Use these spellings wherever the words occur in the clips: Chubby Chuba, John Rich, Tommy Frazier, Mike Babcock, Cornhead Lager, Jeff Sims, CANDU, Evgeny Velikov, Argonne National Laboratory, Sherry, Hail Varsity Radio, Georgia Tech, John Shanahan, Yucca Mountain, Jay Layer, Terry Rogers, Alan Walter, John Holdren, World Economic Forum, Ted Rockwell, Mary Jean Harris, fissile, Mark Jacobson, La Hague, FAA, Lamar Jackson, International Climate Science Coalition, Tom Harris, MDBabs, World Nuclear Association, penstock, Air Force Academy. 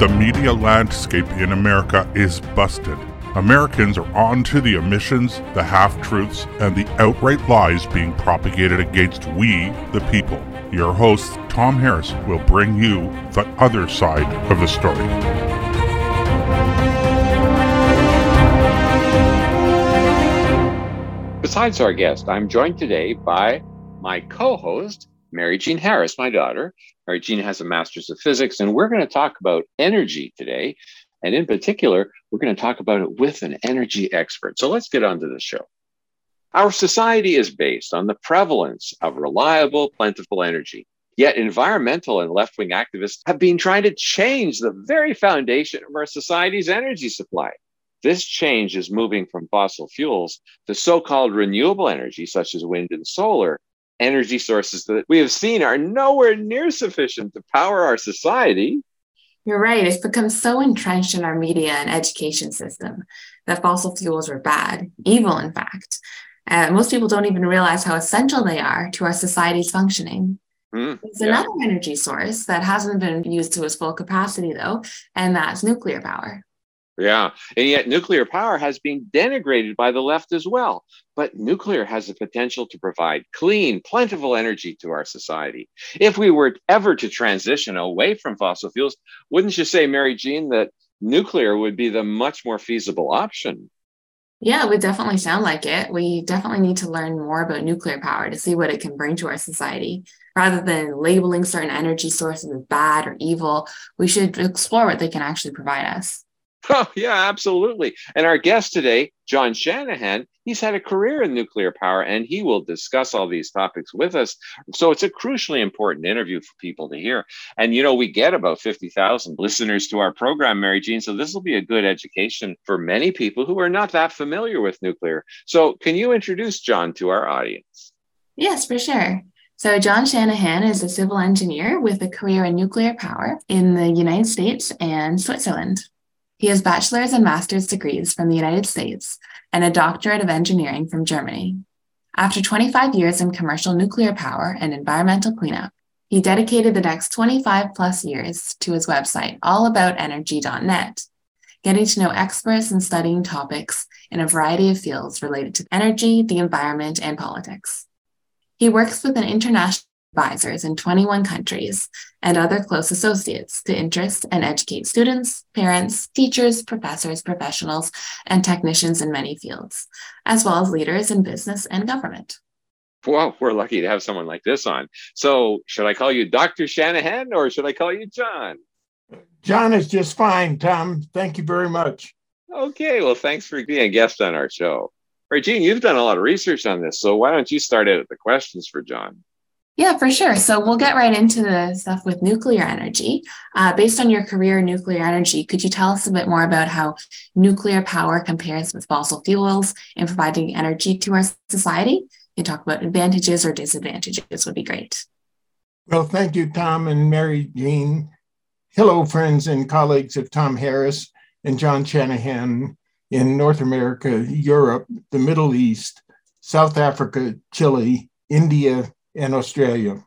The media landscape in America is busted. Americans are on to the omissions, the half-truths, and the outright lies being propagated against we, the people. Your host, Tom Harris, will bring you the other side of the story. Besides our guest, I'm joined today by my co-host, Mary Jean Harris, my daughter. Mary Jean has a master's of physics, and we're going to talk about energy today. And in particular, we're going to talk about it with an energy expert. So let's get on to the show. Our society is based on the prevalence of reliable, plentiful energy. Yet environmental and left-wing activists have been trying to change the very foundation of our society's energy supply. This change is moving from fossil fuels to so-called renewable energy, such as wind and solar. Energy sources that we have seen are nowhere near sufficient to power our society. You're right. It's become so entrenched in our media and education system that fossil fuels are bad, evil, in fact. Most people don't even realize how essential they are to our society's functioning. It's another energy source that hasn't been used to its full capacity, though, and that's nuclear power. Yeah, and yet nuclear power has been denigrated by the left as well. But nuclear has the potential to provide clean, plentiful energy to our society. If we were ever to transition away from fossil fuels, wouldn't you say, Mary Jean, that nuclear would be the much more feasible option? Yeah, it would definitely sound like it. We definitely need to learn more about nuclear power to see what it can bring to our society. Rather than labeling certain energy sources as bad or evil, we should explore what they can actually provide us. Oh, yeah, absolutely. And our guest today, John Shanahan, he's had a career in nuclear power, and he will discuss all these topics with us. So it's a crucially important interview for people to hear. And, you know, we get about 50,000 listeners to our program, Mary Jean, so this will be a good education for many people who are not that familiar with nuclear. So can you introduce John to our audience? Yes, for sure. So John Shanahan is a civil engineer with a career in nuclear power in the United States and Switzerland. He has bachelor's and master's degrees from the United States and a doctorate of engineering from Germany. After 25 years in commercial nuclear power and environmental cleanup, he dedicated the next 25 plus years to his website, allaboutenergy.net, getting to know experts and studying topics in a variety of fields related to energy, the environment, and politics. He works with an international advisors in 21 countries and other close associates to interest and educate students, parents, teachers, professors, professionals, and technicians in many fields, as well as leaders in business and government. Well, we're lucky to have someone like this on. So should I call you Dr. Shanahan or should I call you John? John is just fine, Tom. Thank you very much. Okay, well, thanks for being a guest on our show. Mary Jean, you've done a lot of research on this, so why don't you start out with the questions for John? Yeah, for sure. So we'll get right into the stuff with nuclear energy. Based on your career in nuclear energy, could you tell us a bit more about how nuclear power compares with fossil fuels in providing energy to our society? You talk about advantages or disadvantages would be great. Well, thank you, Tom and Mary Jean. Hello, friends and colleagues of Tom Harris and John Shanahan in North America, Europe, the Middle East, South Africa, Chile, India, and Australia.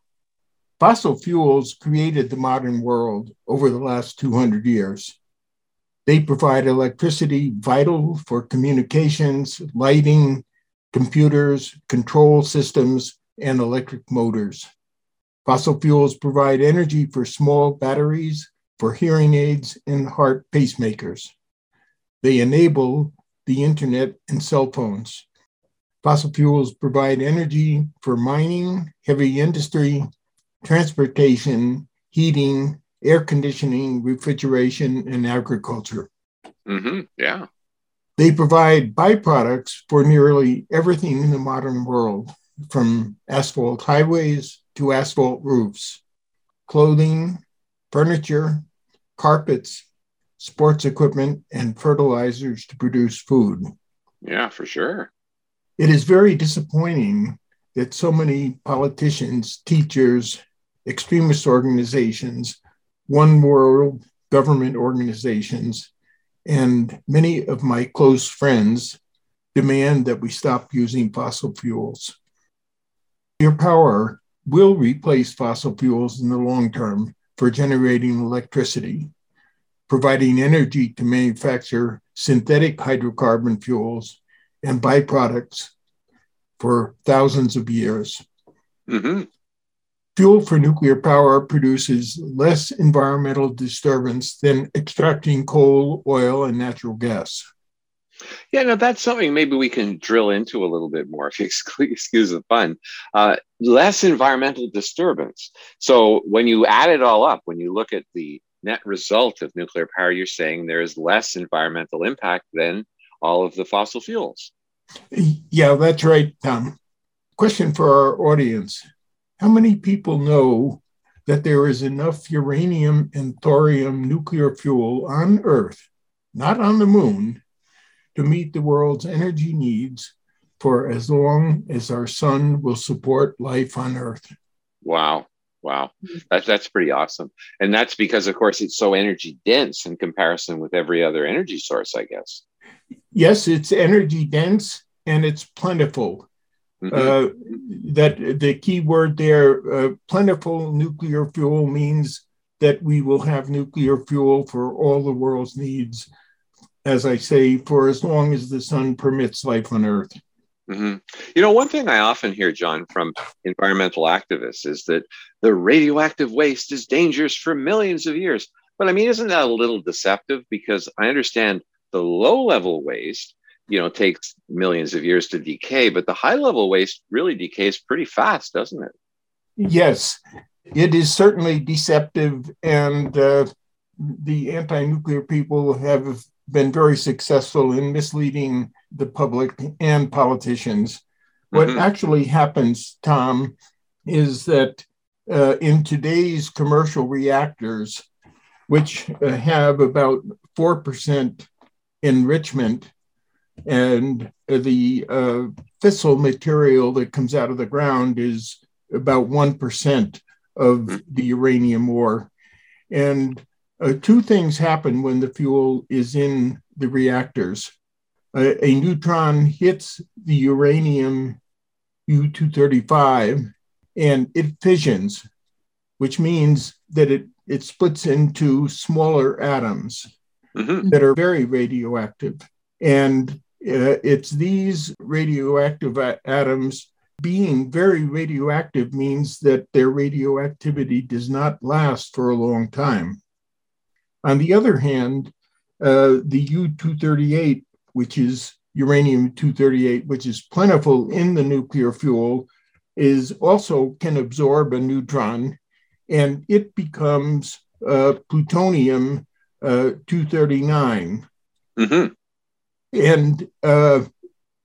Fossil fuels created the modern world over the last 200 years. They provide electricity vital for communications, lighting, computers, control systems, and electric motors. Fossil fuels provide energy for small batteries, for hearing aids, and heart pacemakers. They enable the internet and cell phones. Fossil fuels provide energy for mining, heavy industry, transportation, heating, air conditioning, refrigeration, and agriculture. Mm-hmm. Yeah. They provide byproducts for nearly everything in the modern world, from asphalt highways to asphalt roofs, clothing, furniture, carpets, sports equipment, and fertilizers to produce food. Yeah, for sure. It is very disappointing that so many politicians, teachers, extremist organizations, One World government organizations, and many of my close friends demand that we stop using fossil fuels. Nuclear power will replace fossil fuels in the long term for generating electricity. providing energy to manufacture synthetic hydrocarbon fuels and byproducts for thousands of years. Mm-hmm. Fuel for nuclear power produces less environmental disturbance than extracting coal, oil, and natural gas. Yeah, now that's something maybe we can drill into a little bit more, if you excuse the pun. Less environmental disturbance. So when you add it all up, when you look at the net result of nuclear power, you're saying there is less environmental impact than all of the fossil fuels. Yeah, that's right, Tom. Question for our audience. How many people know that there is enough uranium and thorium nuclear fuel on Earth, not on the moon, to meet the world's energy needs for as long as our sun will support life on Earth? Wow. That's pretty awesome. And that's because, of course, it's so energy dense in comparison with every other energy source, I guess. Yes, it's energy dense and it's plentiful. Mm-hmm. That the key word there, plentiful nuclear fuel, means that we will have nuclear fuel for all the world's needs, as I say, for as long as the sun permits life on Earth. Mm-hmm. You know, one thing I often hear, John, from environmental activists is that the radioactive waste is dangerous for millions of years. But I mean, isn't that a little deceptive? Because I understand the low-level waste, you know, takes millions of years to decay, but the high-level waste really decays pretty fast, doesn't it? Yes, it is certainly deceptive, and the anti-nuclear people have been very successful in misleading the public and politicians. What actually happens, Tom, is that in today's commercial reactors, which have about 4% enrichment, and the fissile material that comes out of the ground is about 1% of the uranium ore. And two things happen when the fuel is in the reactors. A neutron hits the uranium U-235 and it fissions, which means that it splits into smaller atoms that are very radioactive. And it's these radioactive atoms being very radioactive means that their radioactivity does not last for a long time. On the other hand, the U-238, which is uranium-238, which is plentiful in the nuclear fuel, is also can absorb a neutron, and it becomes plutonium-239. And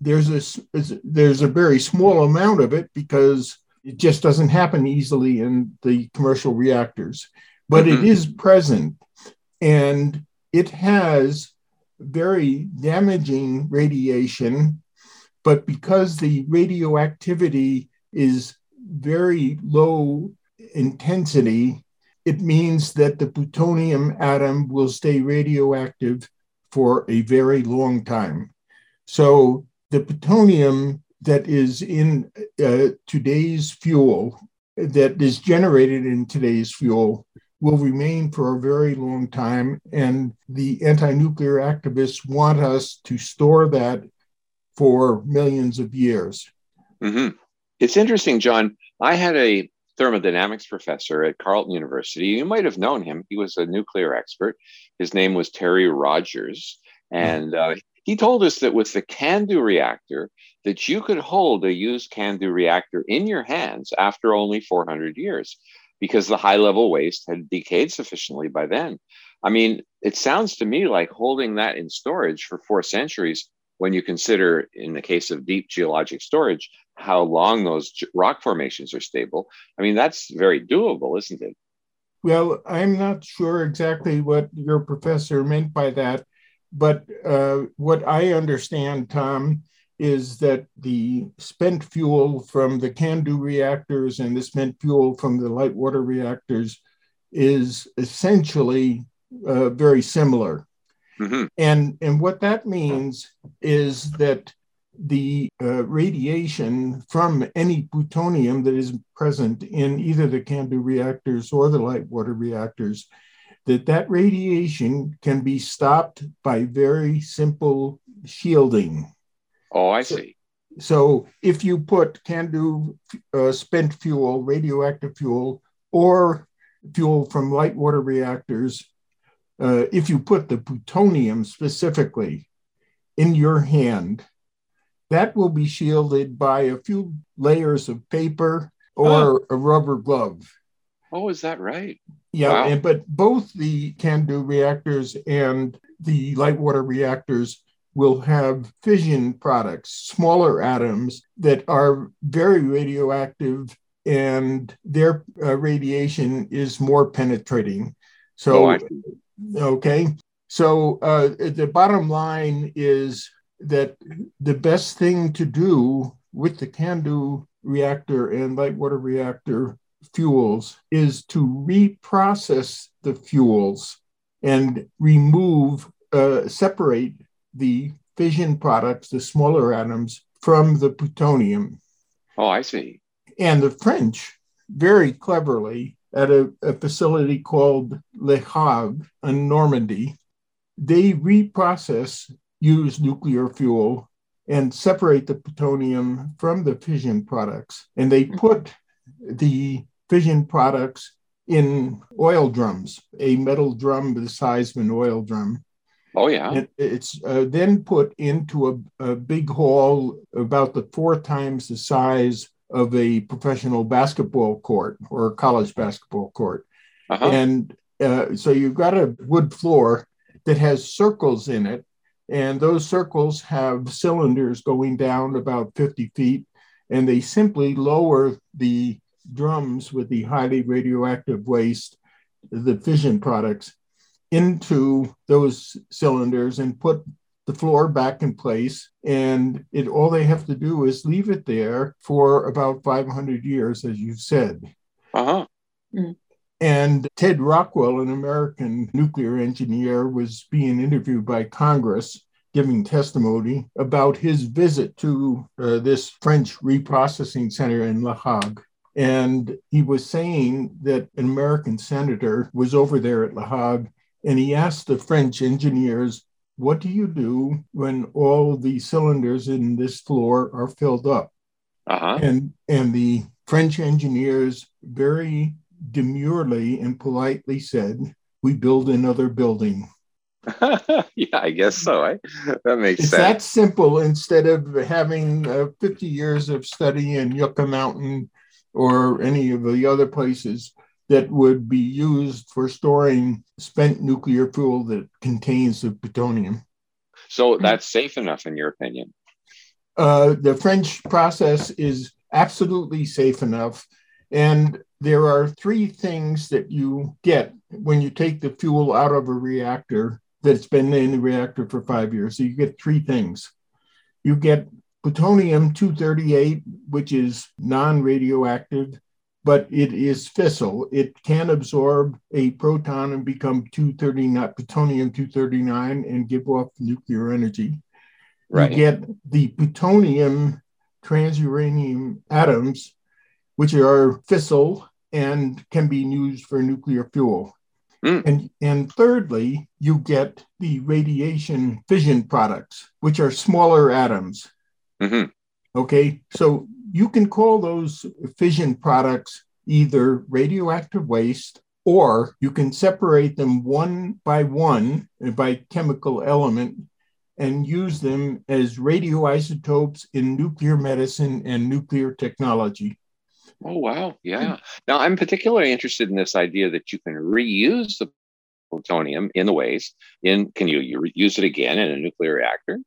there's a very small amount of it because it just doesn't happen easily in the commercial reactors, but it is present, and it has very damaging radiation. But because the radioactivity is very low intensity, it means that the plutonium atom will stay radioactive for a very long time. So the plutonium that is in today's fuel, that is generated in today's fuel, will remain for a very long time. And the anti-nuclear activists want us to store that for millions of years. Mm-hmm. It's interesting, John. I had a thermodynamics professor at Carleton University. You might have known him. He was a nuclear expert. His name was Terry Rogers. And he told us that with the CANDU reactor, that you could hold a used CANDU reactor in your hands after only 400 years, because the high-level waste had decayed sufficiently by then. I mean, it sounds to me like holding that in storage for 4 centuries, when you consider, in the case of deep geologic storage, how long those rock formations are stable. I mean, that's very doable, isn't it? Well, I'm not sure exactly what your professor meant by that, but what I understand, Tom, is that the spent fuel from the CANDU reactors and the spent fuel from the light water reactors is essentially very similar. And what that means is that the radiation from any plutonium that is present in either the CANDU reactors or the light water reactors that radiation can be stopped by very simple shielding. Oh, I see. So if you put CANDU spent fuel, radioactive fuel, or fuel from light water reactors, if you put the plutonium specifically in your hand, that will be shielded by a few layers of paper or a rubber glove. Oh, is that right? Yeah, wow. But both the CANDU reactors and the light water reactors will have fission products, smaller atoms that are very radioactive, and their radiation is more penetrating. So, okay. So the bottom line is that the best thing to do with the CANDU reactor and light water reactor fuels is to reprocess the fuels and remove, separate the fission products, the smaller atoms, from the plutonium. Oh, I see. And the French, very cleverly, at a facility called La Hague in Normandy, they reprocess used nuclear fuel and separate the plutonium from the fission products. And they put the fission products in oil drums, a metal drum the size of an oil drum. Oh, yeah. And it's then put into a big hall about the 4 times the size of a professional basketball court or a college basketball court. Uh-huh. And so you've got a wood floor that has circles in it, and those circles have cylinders going down about 50 feet, and they simply lower the drums with the highly radioactive waste, the fission products, into those cylinders and put the floor back in place, and all they have to do is leave it there for about 500 years, as you said. Uh-huh. Mm-hmm. And Ted Rockwell, an American nuclear engineer, was being interviewed by Congress, giving testimony about his visit to this French reprocessing center in La Hague. And he was saying that an American senator was over there at La Hague, and he asked the French engineers, what do you do when all the cylinders in this floor are filled up? Uh-huh. And the French engineers very demurely and politely said, we build another building. Yeah, I guess so. That makes sense. It's that simple, instead of having 50 years of study in Yucca Mountain or any of the other places that would be used for storing spent nuclear fuel that contains the plutonium. So that's safe enough, in your opinion? The French process is absolutely safe enough. And there are 3 things that you get when you take the fuel out of a reactor that's been in the reactor for 5 years. So you get 3 things. You get plutonium-238, which is non-radioactive, but it is fissile. It can absorb a proton and become plutonium-239 and give off nuclear energy. Right. You get the plutonium transuranium atoms, which are fissile and can be used for nuclear fuel. Mm. And thirdly, you get the radiation fission products, which are smaller atoms. Mm-hmm. Okay, so you can call those fission products either radioactive waste, or you can separate them one by chemical element and use them as radioisotopes in nuclear medicine and nuclear technology. Oh, wow. Yeah. Now, I'm particularly interested in this idea that you can reuse the plutonium in the waste. Can you use it again in a nuclear reactor?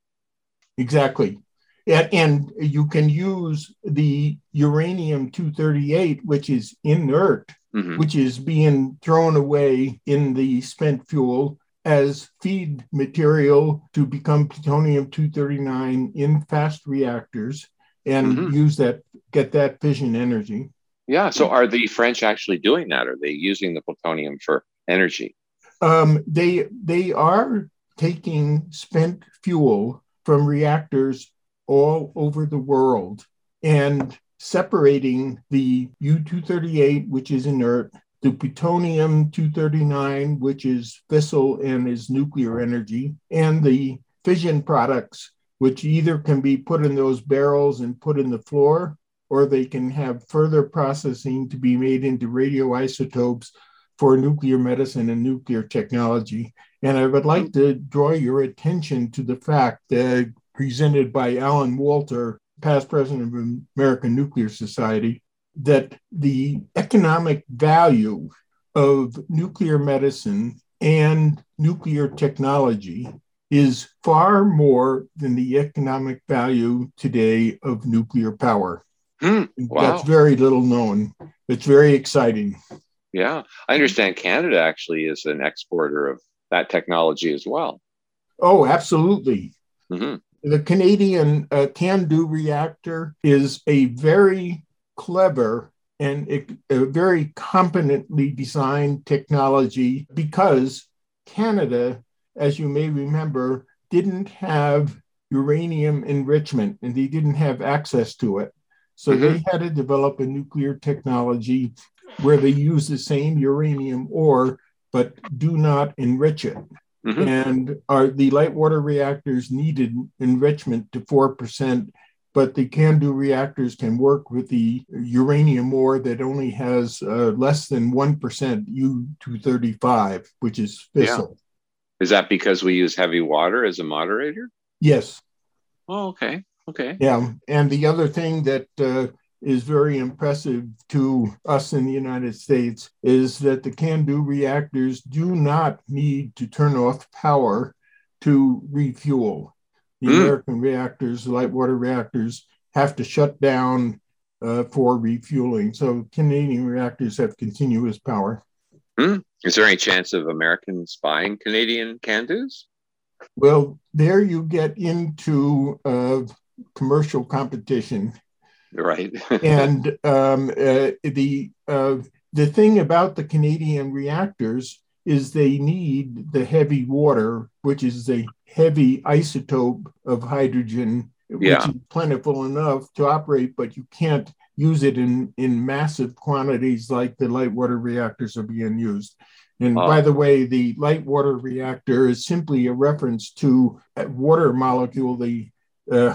Exactly. And you can use the uranium-238, which is inert, mm-hmm. which is being thrown away in the spent fuel, as feed material to become plutonium-239 in fast reactors, and mm-hmm. Get that fission energy. Yeah. So are the French actually doing that? Are they using the plutonium for energy? They are taking spent fuel from reactors all over the world and separating the U-238, which is inert, to plutonium-239, which is fissile and is nuclear energy, and the fission products, which either can be put in those barrels and put in the floor, or they can have further processing to be made into radioisotopes for nuclear medicine and nuclear technology. And I would like to draw your attention to the fact that presented by Alan Walter, past president of American Nuclear Society, that the economic value of nuclear medicine and nuclear technology is far more than the economic value today of nuclear power. Wow. That's very little known. It's very exciting. Yeah. I understand Canada actually is an exporter of that technology as well. Oh, absolutely. Mm-hmm. The Canadian CANDU reactor is a very clever and a very competently designed technology because Canada, as you may remember, didn't have uranium enrichment and they didn't have access to it. So mm-hmm. they had to develop a nuclear technology where they use the same uranium ore, but do not enrich it. Mm-hmm. And the light water reactors needed enrichment to 4%, but the CANDU reactors can work with the uranium ore that only has less than 1% U-235, which is fissile. Yeah. Is that because we use heavy water as a moderator? Yes. Oh, okay. Okay. Yeah. And the other thing that is very impressive to us in the United States is that the CANDU reactors do not need to turn off power to refuel. The American reactors, light water reactors, have to shut down for refueling. So Canadian reactors have continuous power. Is there any chance of Americans buying Canadian CANDUs? Well, there you get into commercial competition. Right. And the thing about the Canadian reactors is they need the heavy water, which is the heavy isotope of hydrogen, which is plentiful enough to operate, but you can't use it in massive quantities like the light water reactors are being used. And by the way, the light water reactor is simply a reference to a water molecule, the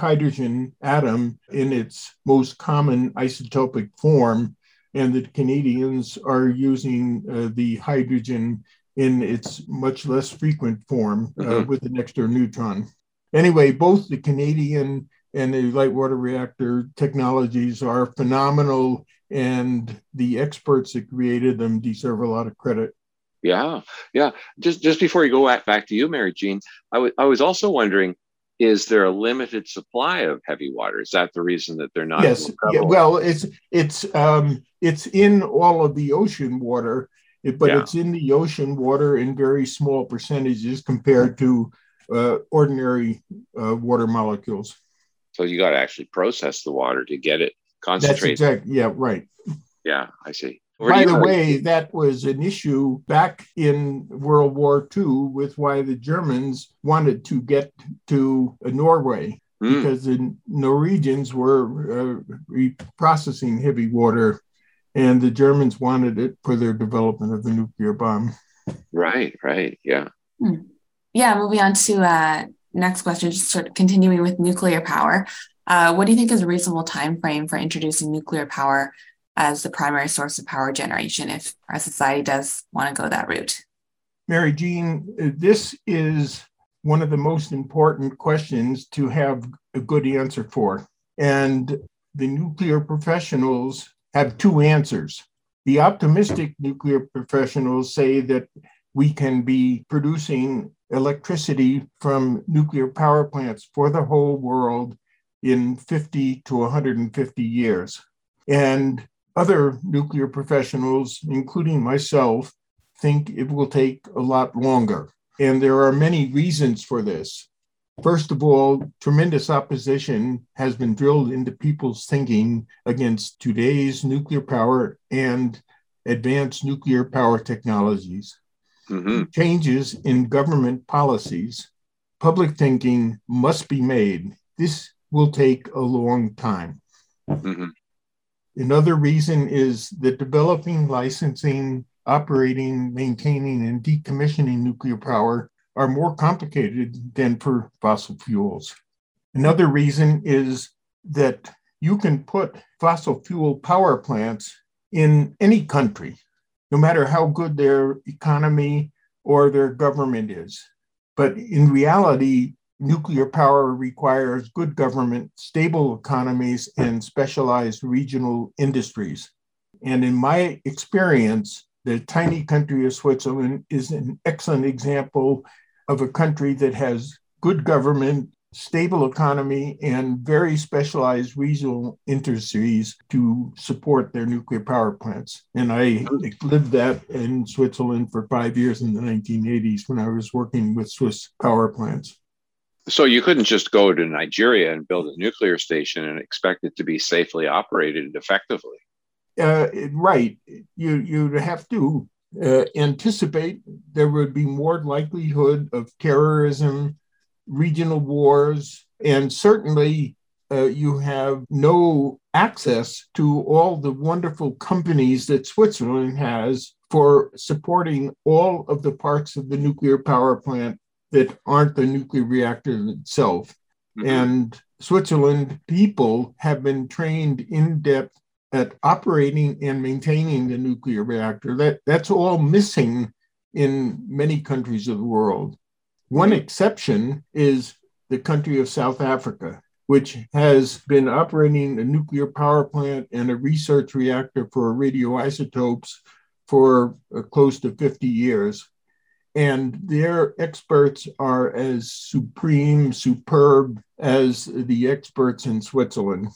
hydrogen atom in its most common isotopic form. And the Canadians are using the hydrogen in its much less frequent form with an extra neutron. Anyway, both the Canadian and the light water reactor technologies are phenomenal, and the experts that created them deserve a lot of credit. Yeah, yeah. Just before you go back to you, Mary Jean, I was also wondering, is there a limited supply of heavy water? Is that the reason that they're not? Yes. Well, it's in all of the ocean water, but it's in the ocean water in very small percentages compared to ordinary water molecules. So you got to actually process the water to get it concentrated. That's exactly. Yeah. Right. Yeah, I see. By the way, that was an issue back in World War II with why the Germans wanted to get to Norway, because the Norwegians were processing heavy water, and the Germans wanted it for their development of the nuclear bomb. Right, right, yeah. Yeah, moving on to next question, just sort of continuing with nuclear power. What do you think is a reasonable time frame for introducing nuclear power as the primary source of power generation, if our society does want to go that route? Mary Jean, this is one of the most important questions to have a good answer for. And the nuclear professionals have two answers. The optimistic nuclear professionals say that we can be producing electricity from nuclear power plants for the whole world in 50 to 150 years. And other nuclear professionals, including myself, think it will take a lot longer. And there are many reasons for this. First of all, tremendous opposition has been drilled into people's thinking against today's nuclear power and advanced nuclear power technologies. Mm-hmm. Changes in government policies, public thinking must be made. This will take a long time. Mm-hmm. Another reason is that developing licensing operating, maintaining, and decommissioning nuclear power are more complicated than for fossil fuels. Another reason is that you can put fossil fuel power plants in any country, no matter how good their economy or their government is. But in reality, nuclear power requires good government, stable economies, and specialized regional industries. And in my experience, the tiny country of Switzerland is an excellent example of a country that has good government, stable economy, and very specialized regional industries to support their nuclear power plants. And I lived that in Switzerland for 5 years in the 1980s when I was working with Swiss power plants. So you couldn't just go to Nigeria and build a nuclear station and expect it to be safely operated and effectively. Right. You'd have to anticipate there would be more likelihood of terrorism, regional wars, and certainly you have no access to all the wonderful companies that Switzerland has for supporting all of the parts of the nuclear power plant that aren't the nuclear reactor itself. Mm-hmm. And Switzerland people have been trained in depth at operating and maintaining the nuclear reactor. That's all missing in many countries of the world. One exception is the country of South Africa, which has been operating a nuclear power plant and a research reactor for radioisotopes for close to 50 years. And their experts are as superb as the experts in Switzerland.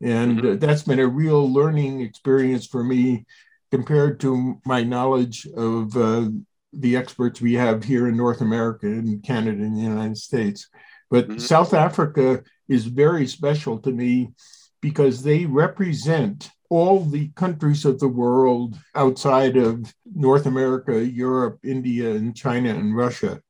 And mm-hmm. That's been a real learning experience for me compared to my knowledge of the experts we have here in North America and Canada and the United States. But mm-hmm. South Africa is very special to me because they represent all the countries of the world outside of North America, Europe, India, and China, and Russia.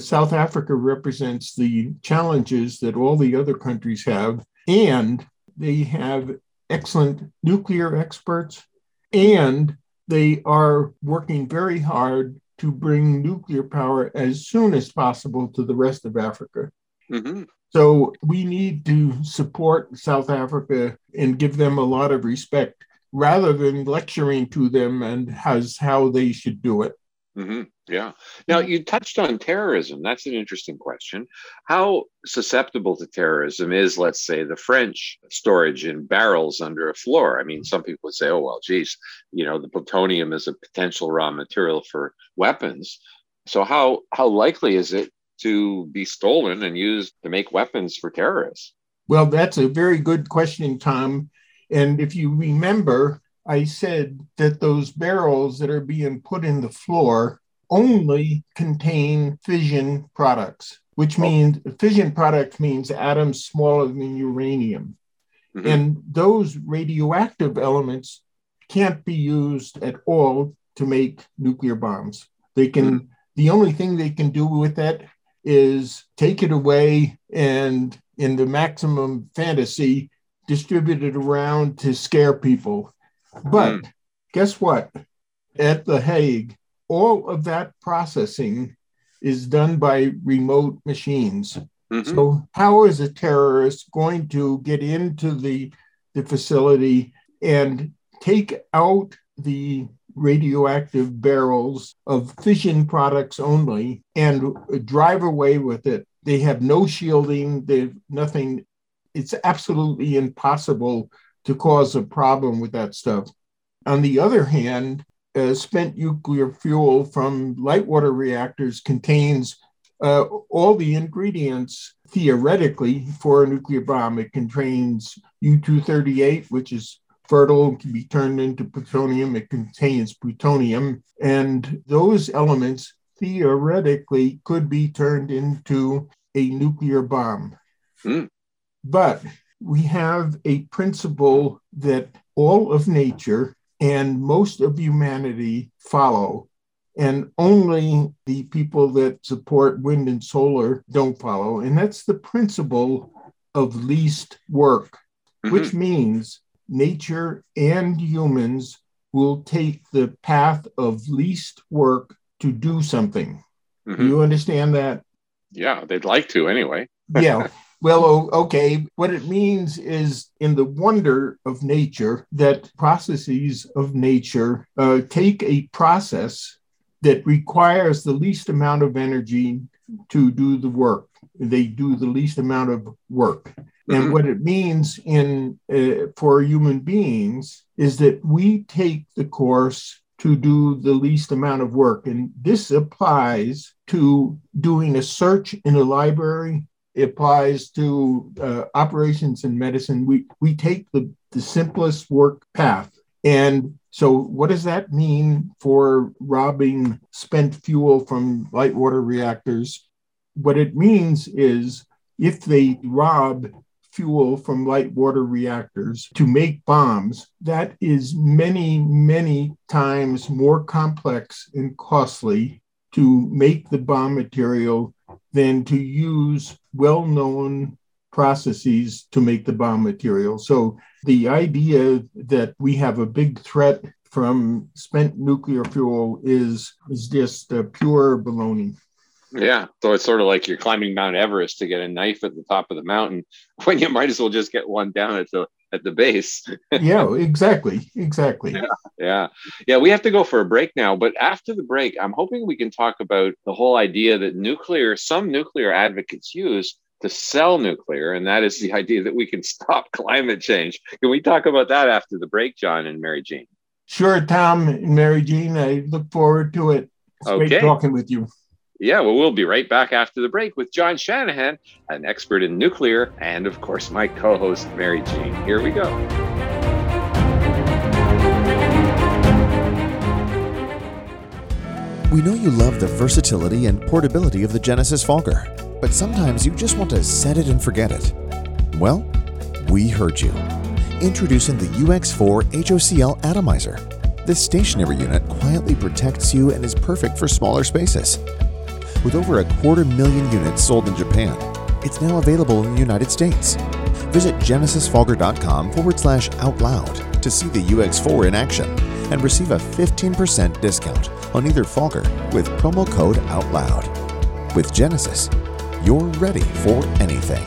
South Africa represents the challenges that all the other countries have, and they have excellent nuclear experts, and they are working very hard to bring nuclear power as soon as possible to the rest of Africa. Mm-hmm. So we need to support South Africa and give them a lot of respect rather than lecturing to them and how they should do it. Mm-hmm. Yeah. Now, you touched on terrorism. That's an interesting question. How susceptible to terrorism is, let's say, the French storage in barrels under a floor? I mean, some people would say, oh, well, geez, the plutonium is a potential raw material for weapons. So how likely is it to be stolen and used to make weapons for terrorists? Well, that's a very good question, Tom. And if you remember, I said that those barrels that are being put in the floor only contain fission products, which means fission products means atoms smaller than uranium. Mm-hmm. And those radioactive elements can't be used at all to make nuclear bombs. They can. Mm-hmm. The only thing they can do with that is take it away and, in the maximum fantasy, distribute it around to scare people. But guess what? At La Hague, all of that processing is done by remote machines. Mm-hmm. So how is a terrorist going to get into the facility and take out the radioactive barrels of fission products only and drive away with it? They have no shielding, they have nothing. It's absolutely impossible to cause a problem with that stuff. On the other hand, spent nuclear fuel from light water reactors contains all the ingredients, theoretically, for a nuclear bomb. It contains U-238, which is fertile, can be turned into plutonium. It contains plutonium. And those elements theoretically could be turned into a nuclear bomb. Mm. But we have a principle that all of nature and most of humanity follow, and only the people that support wind and solar don't follow. And that's the principle of least work, mm-hmm. which means nature and humans will take the path of least work to do something. Mm-hmm. Do you understand that? Yeah, they'd like to anyway. Yeah. Well, okay. What it means is, in the wonder of nature, that processes of nature take a process that requires the least amount of energy to do the work. They do the least amount of work. Mm-hmm. And what it means for human beings is that we take the course to do the least amount of work. And this applies to doing a search in a library. It applies to operations in medicine. We take the simplest work path. And so what does that mean for robbing spent fuel from light water reactors? What it means is, if they rob fuel from light water reactors to make bombs, that is many, many times more complex and costly to make the bomb material than to use well-known processes to make the bomb material. So the idea that we have a big threat from spent nuclear fuel is just pure baloney. Yeah. So it's sort of like you're climbing Mount Everest to get a knife at the top of the mountain when you might as well just get one down at the base. Yeah, exactly. Exactly. Yeah. We have to go for a break now, but after the break, I'm hoping we can talk about the whole idea that some nuclear advocates use to sell nuclear. And that is the idea that we can stop climate change. Can we talk about that after the break, John and Mary Jean? Sure, Tom and Mary Jean. I look forward to it. It's great talking with you. Yeah, well, we'll be right back after the break with John Shanahan, an expert in nuclear, and of course, my co-host, Mary Jean. Here we go. We know you love the versatility and portability of the Genesis Fogger, but sometimes you just want to set it and forget it. Well, we heard you. Introducing the UX4 HOCL Atomizer. This stationary unit quietly protects you and is perfect for smaller spaces. With over 250,000 units sold in Japan, it's now available in the United States. Visit genesisfogger.com/outloud to see the UX4 in action and receive a 15% discount on either Fogger with promo code OUTLOUD. With Genesis, you're ready for anything.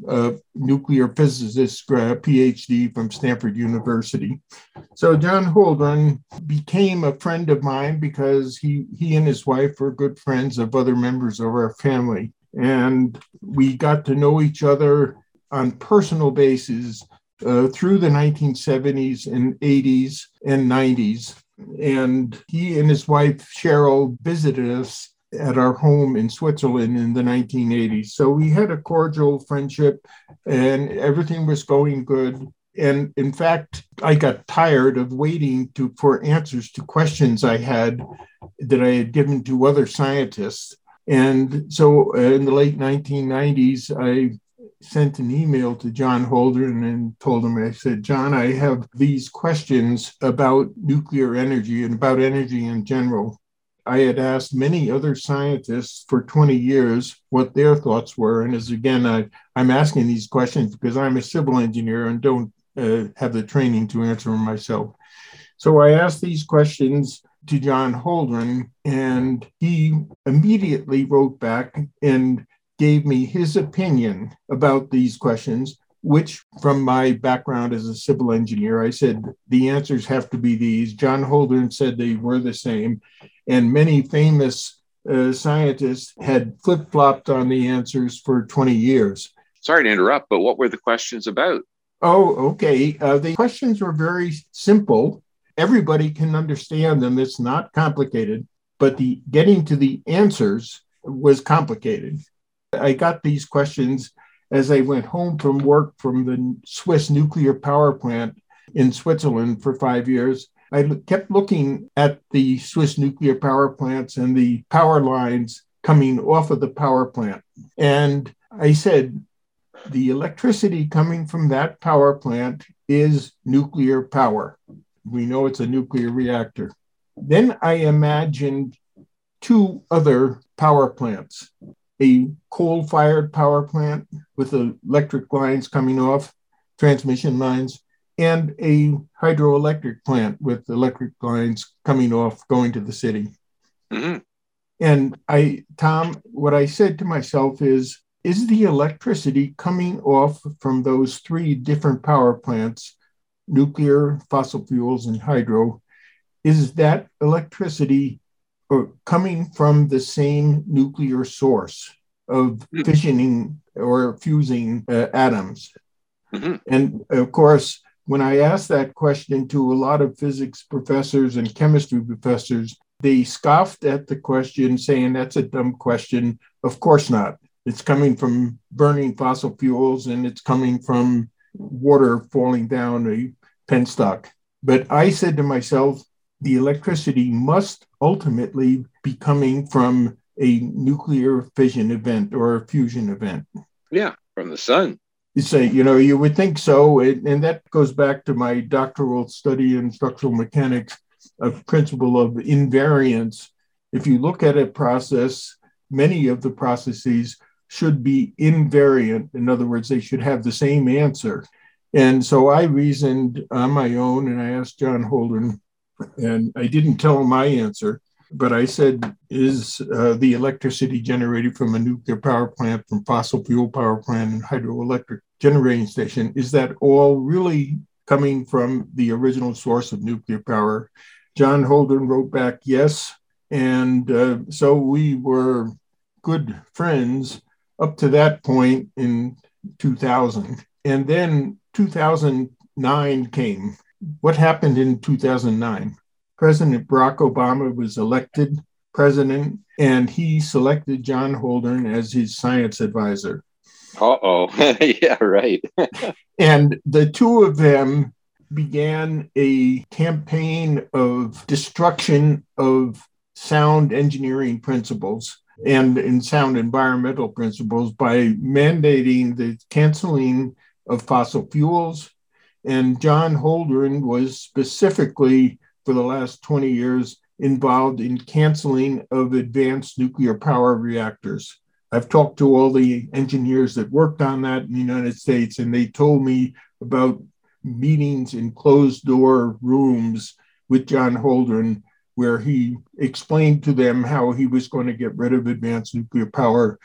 nuclear physicist, PhD from Stanford University. So John Holdren became a friend of mine because he and his wife were good friends of other members of our family. And we got to know each other on personal basis through the 1970s and 80s and 90s. And he and his wife, Cheryl, visited us at our home in Switzerland in the 1980s. So we had a cordial friendship and everything was going good. And in fact, I got tired of waiting for answers to questions that I had given to other scientists. And so in the late 1990s, I sent an email to John Holdren and told him, I said, John, I have these questions about nuclear energy and about energy in general. I had asked many other scientists for 20 years what their thoughts were. And as again, I'm asking these questions because I'm a civil engineer and don't have the training to answer them myself. So I asked these questions to John Holdren, and he immediately wrote back and gave me his opinion about these questions, which from my background as a civil engineer, I said, the answers have to be these. John Holdren said they were the same. And many famous scientists had flip-flopped on the answers for 20 years. Sorry to interrupt, but what were the questions about? Oh, okay. The questions were very simple. Everybody can understand them. It's not complicated, but the getting to the answers was complicated. I got these questions as I went home from work from the Swiss nuclear power plant in Switzerland for 5 years. I kept looking at the Swiss nuclear power plants and the power lines coming off of the power plant. And I said, the electricity coming from that power plant is nuclear power. We know it's a nuclear reactor. Then I imagined two other power plants. A coal-fired power plant with electric lines coming off, transmission lines, and a hydroelectric plant with electric lines coming off, going to the city. Mm-hmm. And Tom, what I said to myself is the electricity coming off from those three different power plants, nuclear, fossil fuels, and hydro, is that electricity or coming from the same nuclear source of fissioning or fusing atoms? Mm-hmm. And of course, when I asked that question to a lot of physics professors and chemistry professors, they scoffed at the question, saying that's a dumb question. Of course not. It's coming from burning fossil fuels and it's coming from water falling down a penstock. But I said to myself, the electricity must ultimately be coming from a nuclear fission event or a fusion event. Yeah, from the sun. You say, you know, you would think so. And that goes back to my doctoral study in structural mechanics of principle of invariance. If you look at a process, many of the processes should be invariant. In other words, they should have the same answer. And so I reasoned on my own, and I asked John Holdren, and I didn't tell him my answer, but I said, is the electricity generated from a nuclear power plant, from fossil fuel power plant, and hydroelectric generating station, is that all really coming from the original source of nuclear power? John Holdren wrote back, yes. And so we were good friends up to that point in 2000. And then 2009 came. What happened in 2009? President Barack Obama was elected president, and he selected John Holdren as his science advisor. Uh-oh. Yeah, right. And the two of them began a campaign of destruction of sound engineering principles and in sound environmental principles by mandating the canceling of fossil fuels. And John Holdren was specifically, for the last 20 years, involved in canceling of advanced nuclear power reactors. I've talked to all the engineers that worked on that in the United States, and they told me about meetings in closed-door rooms with John Holdren, where he explained to them how he was going to get rid of advanced nuclear power,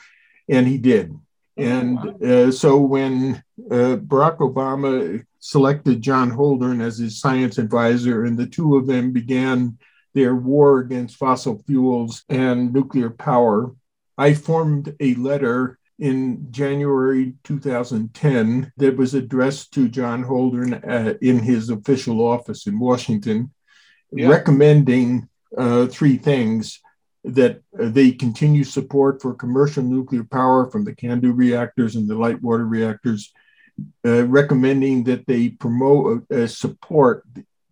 and he did. And so when Barack Obama selected John Holdren as his science advisor, and the two of them began their war against fossil fuels and nuclear power, I formed a letter in January 2010 that was addressed to John Holdren in his official office in Washington, recommending three things: that they continue support for commercial nuclear power from the CANDU reactors and the light water reactors, recommending that they promote, support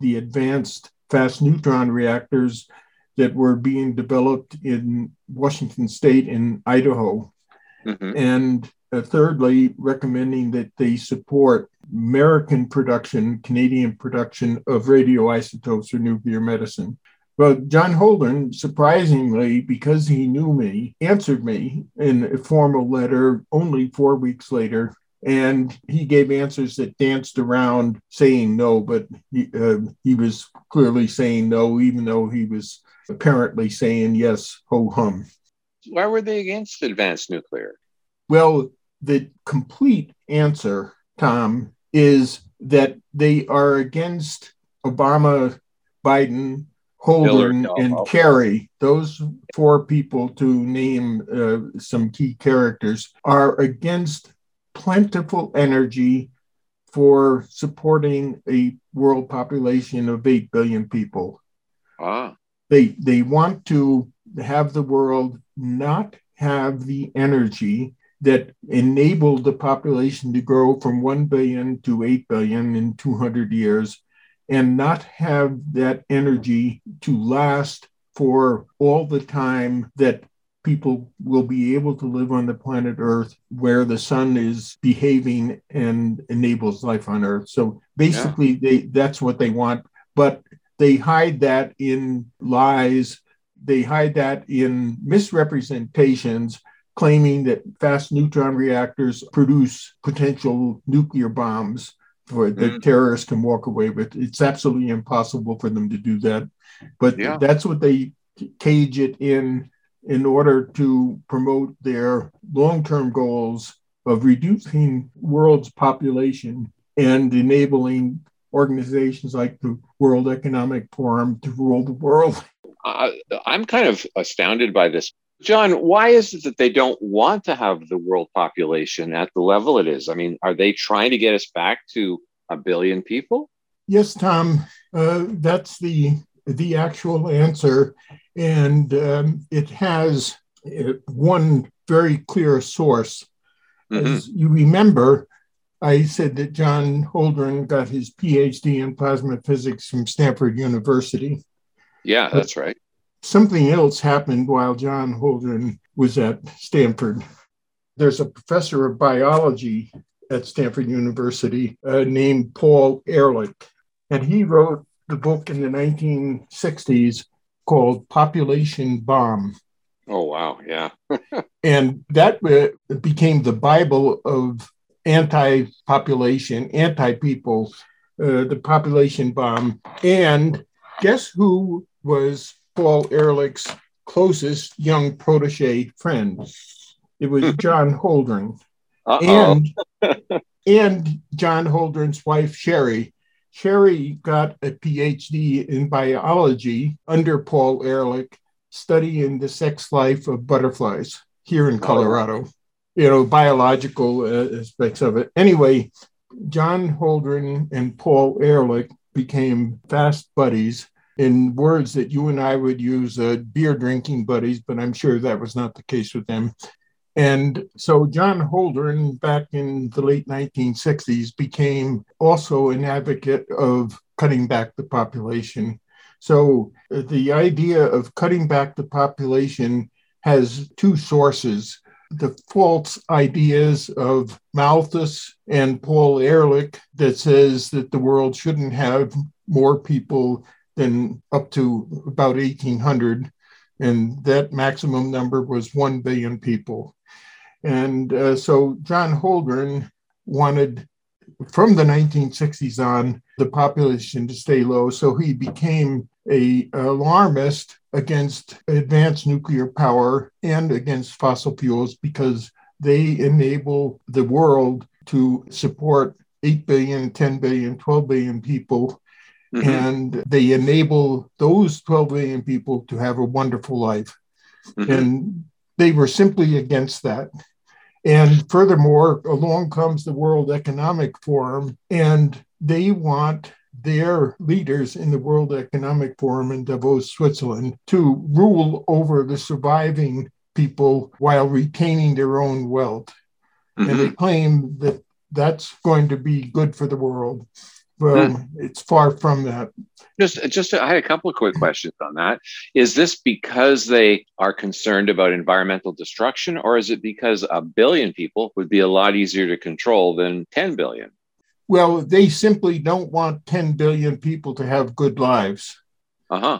the advanced fast neutron reactors that were being developed in Washington State and Idaho. Mm-hmm. And thirdly, recommending that they support American production, Canadian production of radioisotopes for nuclear medicine. Well, John Holdren, surprisingly, because he knew me, answered me in a formal letter only 4 weeks later, and he gave answers that danced around saying no, but he was clearly saying no, even though he was apparently saying yes, ho-hum. Why were they against advanced nuclear? Well, the complete answer, Tom, is that they are against Obama, Biden, Holdren, and Kerry. Those four people, to name some key characters, are against plentiful energy for supporting a world population of 8 billion people. Ah. They want to have the world not have the energy that enabled the population to grow from 1 billion to 8 billion in 200 years, and not have that energy to last for all the time that people will be able to live on the planet Earth, where the sun is behaving and enables life on Earth. So basically, that's what they want, but they hide that in lies. They hide that in misrepresentations, claiming that fast neutron reactors produce potential nuclear bombs for that terrorists can walk away with. It's absolutely impossible for them to do that. But that's what they cage it in order to promote their long-term goals of reducing world's population and enabling organizations like the World Economic Forum to rule the world. I'm kind of astounded by this. John, why is it that they don't want to have the world population at the level it is? I mean, are they trying to get us back to a billion people? Yes, Tom, that's the actual answer. And it has one very clear source. Mm-hmm. As you remember, I said that John Holdren got his PhD in plasma physics from Stanford University. Yeah, that's right. Something else happened while John Holdren was at Stanford. There's a professor of biology at Stanford University named Paul Ehrlich, and he wrote the book in the 1960s called Population Bomb. Oh, wow. Yeah. And that became the Bible of anti-population, anti-people, the population bomb. And guess who was Paul Ehrlich's closest young protege friend? It was John Holdren. And John Holdren's wife, Sherry. Sherry got a PhD in biology under Paul Ehrlich, studying the sex life of butterflies here in Colorado, you know, biological aspects of it. Anyway, John Holdren and Paul Ehrlich became fast buddies, in words that you and I would use, beer drinking buddies, but I'm sure that was not the case with them. And so John Holdren, back in the late 1960s, became also an advocate of cutting back the population. So the idea of cutting back the population has two sources: the false ideas of Malthus and Paul Ehrlich that says that the world shouldn't have more people than up to about 1,800, and that maximum number was 1 billion people. And so John Holdren wanted, from the 1960s on, the population to stay low. So he became an alarmist against advanced nuclear power and against fossil fuels, because they enable the world to support 8 billion, 10 billion, 12 billion people. Mm-hmm. And they enable those 12 billion people to have a wonderful life. Mm-hmm. And they were simply against that. And furthermore, along comes the World Economic Forum, and they want their leaders in the World Economic Forum in Davos, Switzerland, to rule over the surviving people while retaining their own wealth. Mm-hmm. And they claim that that's going to be good for the world. Well, it's far from that. Just, I had a couple of quick questions on that. Is this because they are concerned about environmental destruction, or is it because 1 billion people would be a lot easier to control than 10 billion? Well, they simply don't want 10 billion people to have good lives. Uh-huh.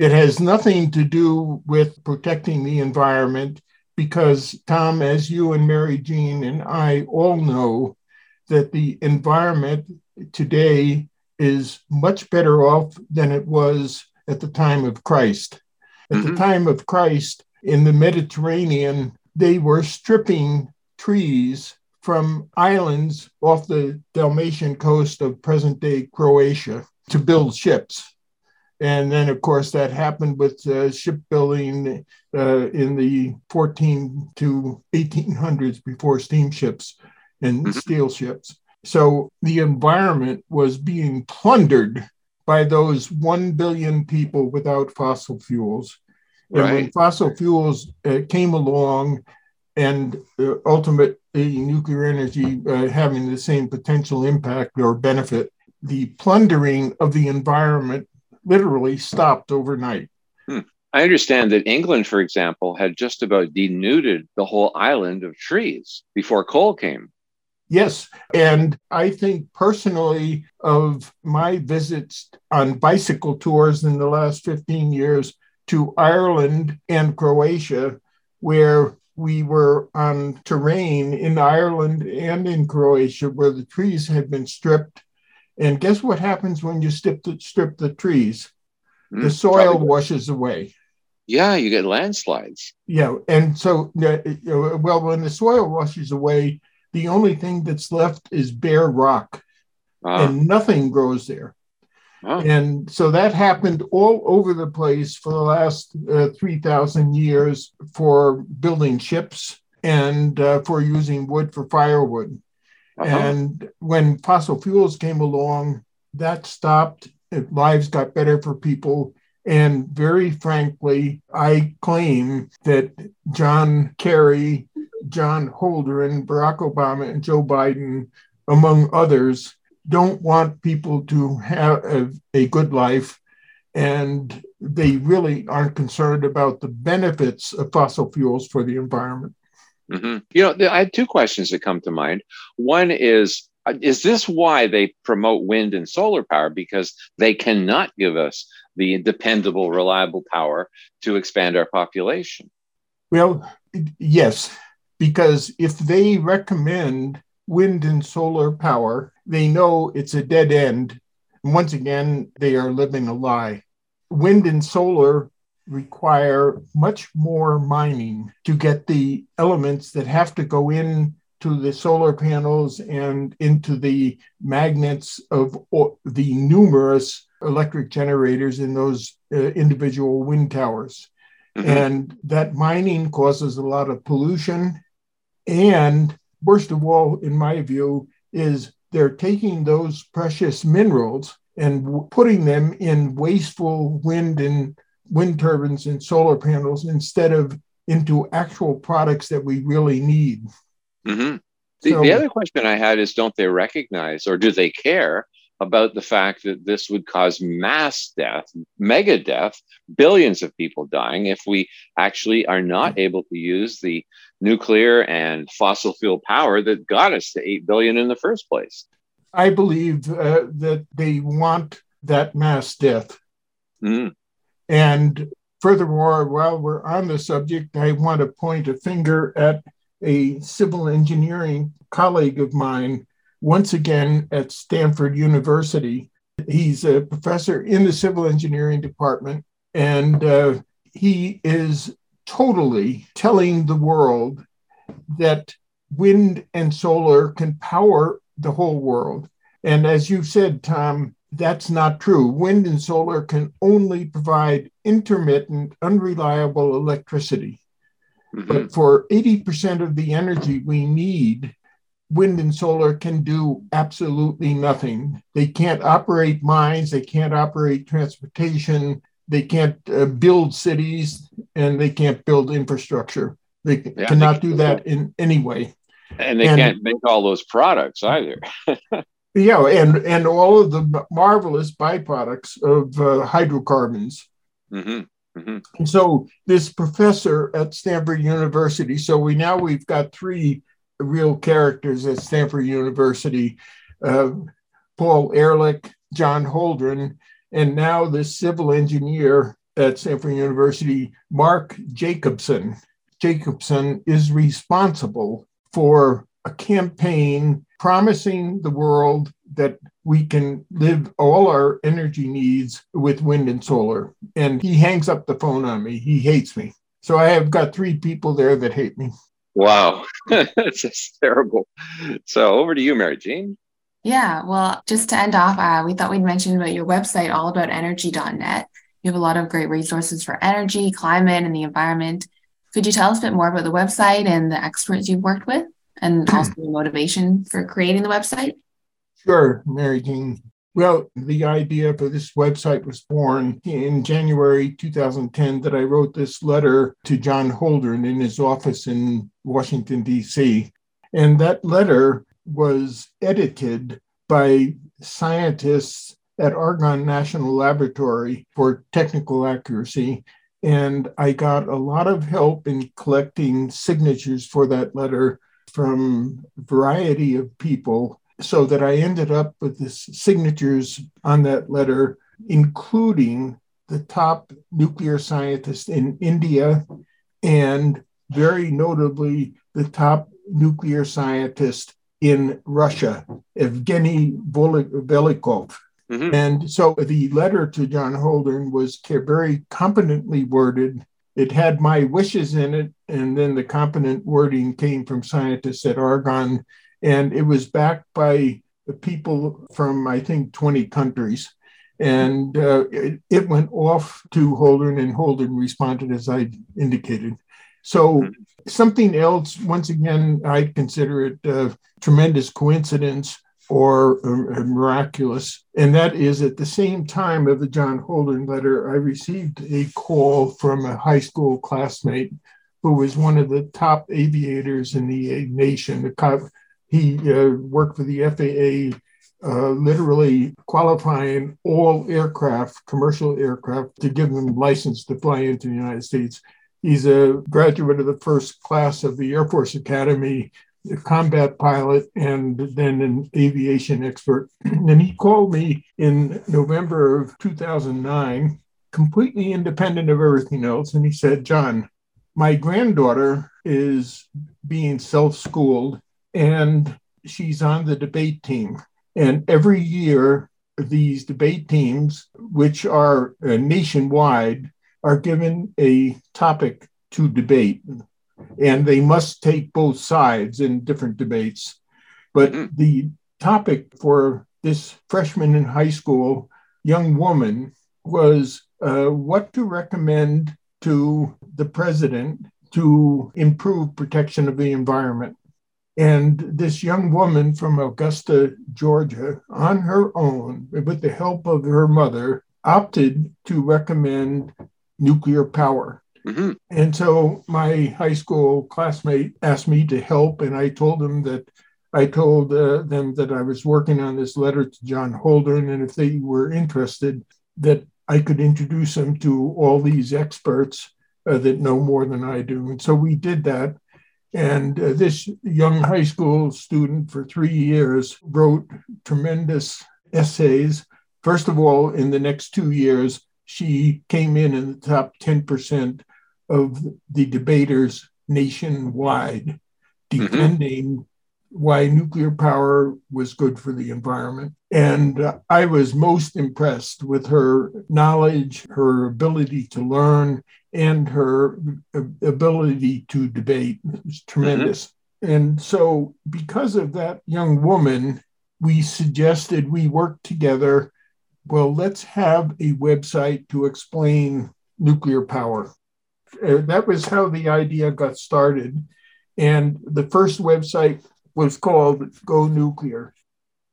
It has nothing to do with protecting the environment, because, Tom, as you and Mary Jean and I all know, that the environment today is much better off than it was at the time of Christ. At mm-hmm. the time of Christ, in the Mediterranean, they were stripping trees from islands off the Dalmatian coast of present-day Croatia to build ships. And then, of course, that happened with shipbuilding in the 14 to 1800s before steamships and mm-hmm. steel ships. So the environment was being plundered by those 1 billion people without fossil fuels. Right. And when fossil fuels came along, and ultimately nuclear energy having the same potential impact or benefit, the plundering of the environment literally stopped overnight. I understand that England, for example, had just about denuded the whole island of trees before coal came. Yes, and I think personally of my visits on bicycle tours in the last 15 years to Ireland and Croatia, where we were on terrain in Ireland and in Croatia where the trees had been stripped. And guess what happens when you strip the trees? The soil washes away. Yeah, you get landslides. Yeah, and so, well, when the soil washes away, the only thing that's left is bare rock, and nothing grows there. And so that happened all over the place for the last 3,000 years for building ships and for using wood for firewood. And when fossil fuels came along, that stopped. Lives got better for people. And very frankly, I claim that John Kerry, John Holdren, Barack Obama, and Joe Biden, among others, don't want people to have a good life. and they really aren't concerned about the benefits of fossil fuels for the environment. Mm-hmm. You know, I had two questions that come to mind. One is this why they promote wind and solar power? Because they cannot give us the dependable, reliable power to expand our population. Well, yes, because if they recommend wind and solar power, they know it's a dead end. And once again, they are living a lie. Wind and solar require much more mining to get the elements that have to go in to the solar panels and into the magnets of the numerous electric generators in those individual wind towers. Mm-hmm. And that mining causes a lot of pollution. And worst of all, in my view, is they're taking those precious minerals and putting them in wasteful wind turbines and solar panels instead of into actual products that we really need. Mm-hmm. The other question I had is, don't they recognize or do they care about the fact that this would cause mass death, mega death, billions of people dying if we actually are not able to use the nuclear and fossil fuel power that got us to 8 billion in the first place? I believe that they want that mass death. Mm. And furthermore, while we're on the subject, I want to point a finger at a civil engineering colleague of mine, once again at Stanford University. He's a professor in the civil engineering department, and he is totally telling the world that wind and solar can power the whole world. And as you said, Tom, that's not true. Wind and solar can only provide intermittent, unreliable electricity. Mm-hmm. But for 80% of the energy we need, wind and solar can do absolutely nothing. They can't operate mines. They can't operate transportation. They can't build cities, and they can't build infrastructure. They cannot do that in any way. And they can't make all those products either. Yeah, and all of the marvelous byproducts of hydrocarbons. Mm-hmm. Mm-hmm. And so this professor at Stanford University, so we've got three real characters at Stanford University, Paul Ehrlich, John Holdren, and now this civil engineer at Stanford University, Mark Jacobson. Jacobson is responsible for a campaign promising the world that we can live all our energy needs with wind and solar. And he hangs up the phone on me. He hates me. So I have got three people there that hate me. Wow. That's just terrible. So over to you, Mary Jean. Yeah. Well, just to end off, we thought we'd mention about your website, allaboutenergy.net. You have a lot of great resources for energy, climate, and the environment. Could you tell us a bit more about the website and the experts you've worked with, and also the motivation for creating the website? Sure, Mary Jean. Well, the idea for this website was born in January 2010 that I wrote this letter to John Holdren in his office in Washington, D.C. And that letter was edited by scientists at Argonne National Laboratory for technical accuracy. And I got a lot of help in collecting signatures for that letter from a variety of people, so that I ended up with the signatures on that letter, including the top nuclear scientist in India and, very notably, the top nuclear scientist in Russia, Evgeny Velikov. Mm-hmm. And so the letter to John Holdren was very competently worded. It had my wishes in it, and then the competent wording came from scientists at Argonne, and it was backed by people from, I think, 20 countries. And it went off to Holdren, and Holdren responded as I indicated. So something else, once again, I consider it a tremendous coincidence or miraculous. And that is, at the same time of the John Holdren letter, I received a call from a high school classmate who was one of the top aviators in the nation. He worked for the FAA literally qualifying all aircraft, commercial aircraft, to give them license to fly into the United States. He's a graduate of the first class of the Air Force Academy, a combat pilot, and then an aviation expert. And he called me in November of 2009, completely independent of everything else. And he said, John, my granddaughter is being self-schooled, and she's on the debate team. And every year, these debate teams, which are nationwide, are given a topic to debate. And they must take both sides in different debates. But the topic for this freshman in high school young woman was what to recommend to the president to improve protection of the environment. And this young woman from Augusta, Georgia, on her own, with the help of her mother, opted to recommend nuclear power. Mm-hmm. And so my high school classmate asked me to help, and I told them that I was working on this letter to John Holdren, and if they were interested, that I could introduce them to all these experts that know more than I do. And so we did that. And this young high school student for 3 years wrote tremendous essays. First of all, in the next 2 years, she came in the top 10% of the debaters nationwide, defending why nuclear power was good for the environment. And I was most impressed with her knowledge, her ability to learn, and her ability to debate. It was tremendous. Mm-hmm. And so because of that young woman, we suggested we work together. Well, let's have a website to explain nuclear power. That was how the idea got started. And the first website was called Go Nuclear.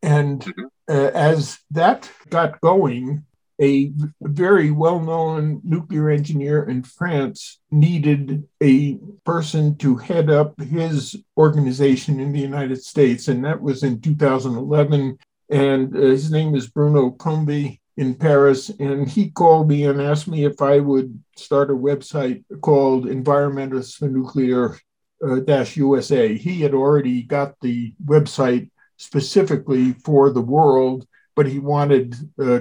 And as that got going, a very well-known nuclear engineer in France needed a person to head up his organization in the United States. And that was in 2011. And his name is Bruno Comby in Paris. And he called me and asked me if I would start a website called Environmentalists for Nuclear USA. He had already got the website specifically for the world, but he wanted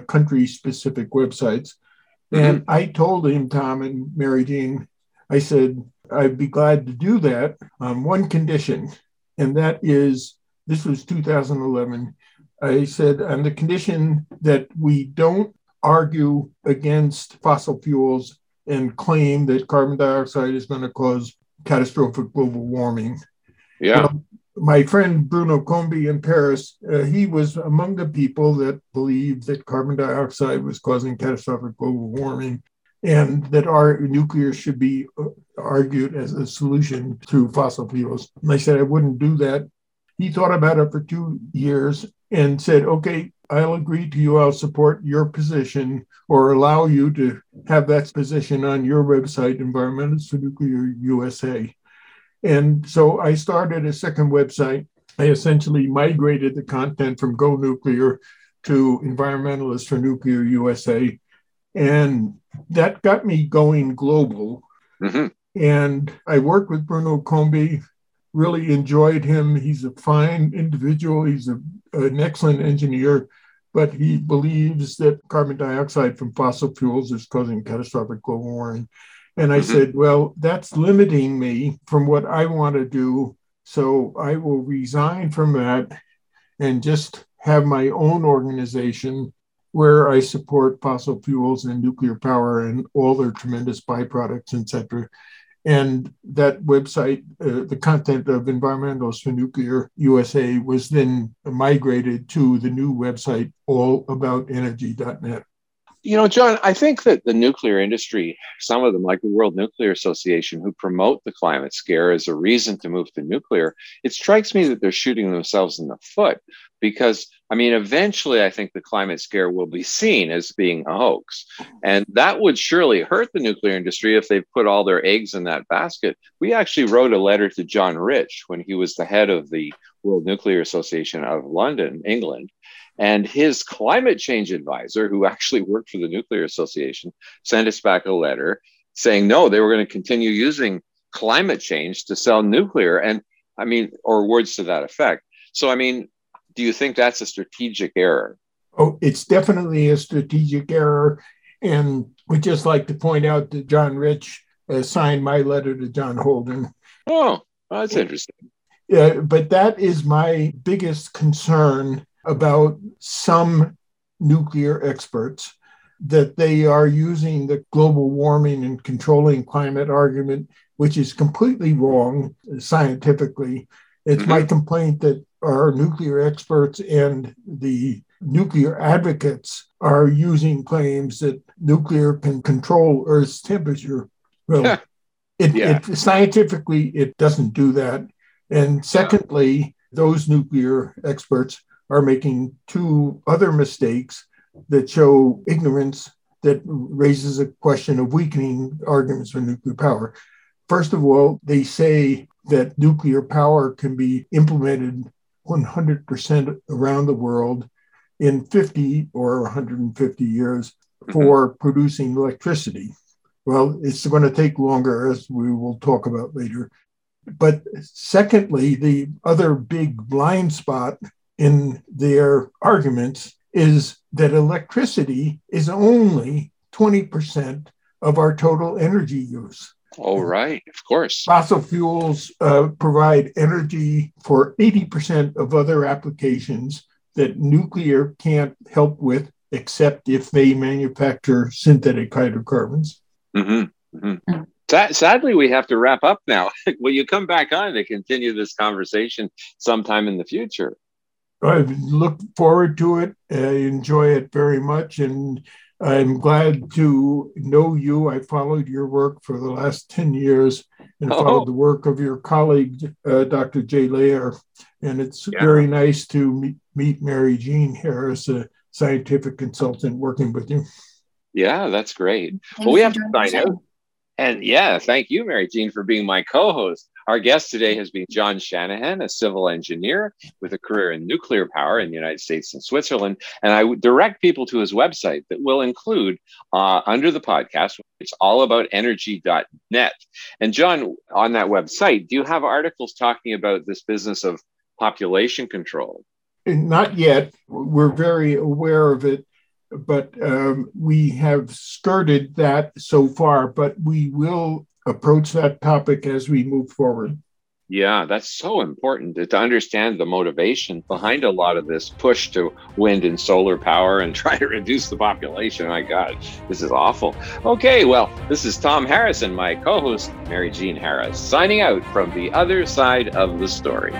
country-specific websites. Mm-hmm. And I told him, Tom and Mary Jean, I said, I'd be glad to do that on one condition. And that is, this was 2011, I said, on the condition that we don't argue against fossil fuels and claim that carbon dioxide is going to cause catastrophic global warming. Yeah. My friend Bruno Comby in Paris, he was among the people that believed that carbon dioxide was causing catastrophic global warming and that our nuclear should be argued as a solution to fossil fuels. And I said, I wouldn't do that. He thought about it for 2 years and said, okay, I'll agree to you. I'll support your position or allow you to have that position on your website, Environmentalists for Nuclear USA. And so I started a second website. I essentially migrated the content from Go Nuclear to Environmentalists for Nuclear USA. And that got me going global. Mm-hmm. And I worked with Bruno Comby, really enjoyed him. He's a fine individual. He's an excellent engineer, but he believes that carbon dioxide from fossil fuels is causing catastrophic global warming. And I said, well, that's limiting me from what I want to do. So I will resign from that and just have my own organization where I support fossil fuels and nuclear power and all their tremendous byproducts, et cetera. And that website, the content of Environmentalists for Nuclear USA was then migrated to the new website, allaboutenergy.net. You know, John, I think that the nuclear industry, some of them like the World Nuclear Association, who promote the climate scare as a reason to move to nuclear, it strikes me that they're shooting themselves in the foot because, I mean, eventually I think the climate scare will be seen as being a hoax. And that would surely hurt the nuclear industry if they've put all their eggs in that basket. We actually wrote a letter to John Rich when he was the head of the World Nuclear Association out of London, England. And his climate change advisor, who actually worked for the Nuclear Association, sent us back a letter saying, no, they were going to continue using climate change to sell nuclear. And I mean, or words to that effect. So, I mean, do you think that's a strategic error? Oh, it's definitely a strategic error. And we'd just like to point out that John Rich signed my letter to John Holdren. Oh, that's interesting. Yeah, but that is my biggest concern about some nuclear experts, that they are using the global warming and controlling climate argument, which is completely wrong scientifically. It's my complaint that our nuclear experts and the nuclear advocates are using claims that nuclear can control Earth's temperature. Well, it scientifically, it doesn't do that. And secondly, those nuclear experts are making two other mistakes that show ignorance that raises a question of weakening arguments for nuclear power. First of all, they say that nuclear power can be implemented 100% around the world in 50 or 150 years for producing electricity. Well, it's going to take longer, as we will talk about later. But secondly, the other big blind spot in their arguments is that electricity is only 20% of our total energy use. Oh, right, of course. Fossil fuels provide energy for 80% of other applications that nuclear can't help with, except if they manufacture synthetic hydrocarbons. Sadly, we have to wrap up now. Will you come back on to continue this conversation sometime in the future? I look forward to it. I enjoy it very much, and I'm glad to know you. I followed your work for the last 10 years and followed the work of your colleague, Dr. Jay Layer. And it's very nice to meet Mary Jean Harris, a scientific consultant working with you. Yeah, that's great. Well, we have to sign out. And thank you, Mary Jean, for being my co-host. Our guest today has been John Shanahan, a civil engineer with a career in nuclear power in the United States and Switzerland. And I would direct people to his website that we'll include under the podcast. It's allaboutenergy.net. And John, on that website, do you have articles talking about this business of population control? Not yet. We're very aware of it, but we have skirted that so far, but we will approach that topic as we move forward. Yeah, that's so important to understand the motivation behind a lot of this push to wind and solar power and try to reduce the population. My God, this is awful. Okay, well, this is Tom Harris and my co-host, Mary Jean Harris, signing out from the other side of the story.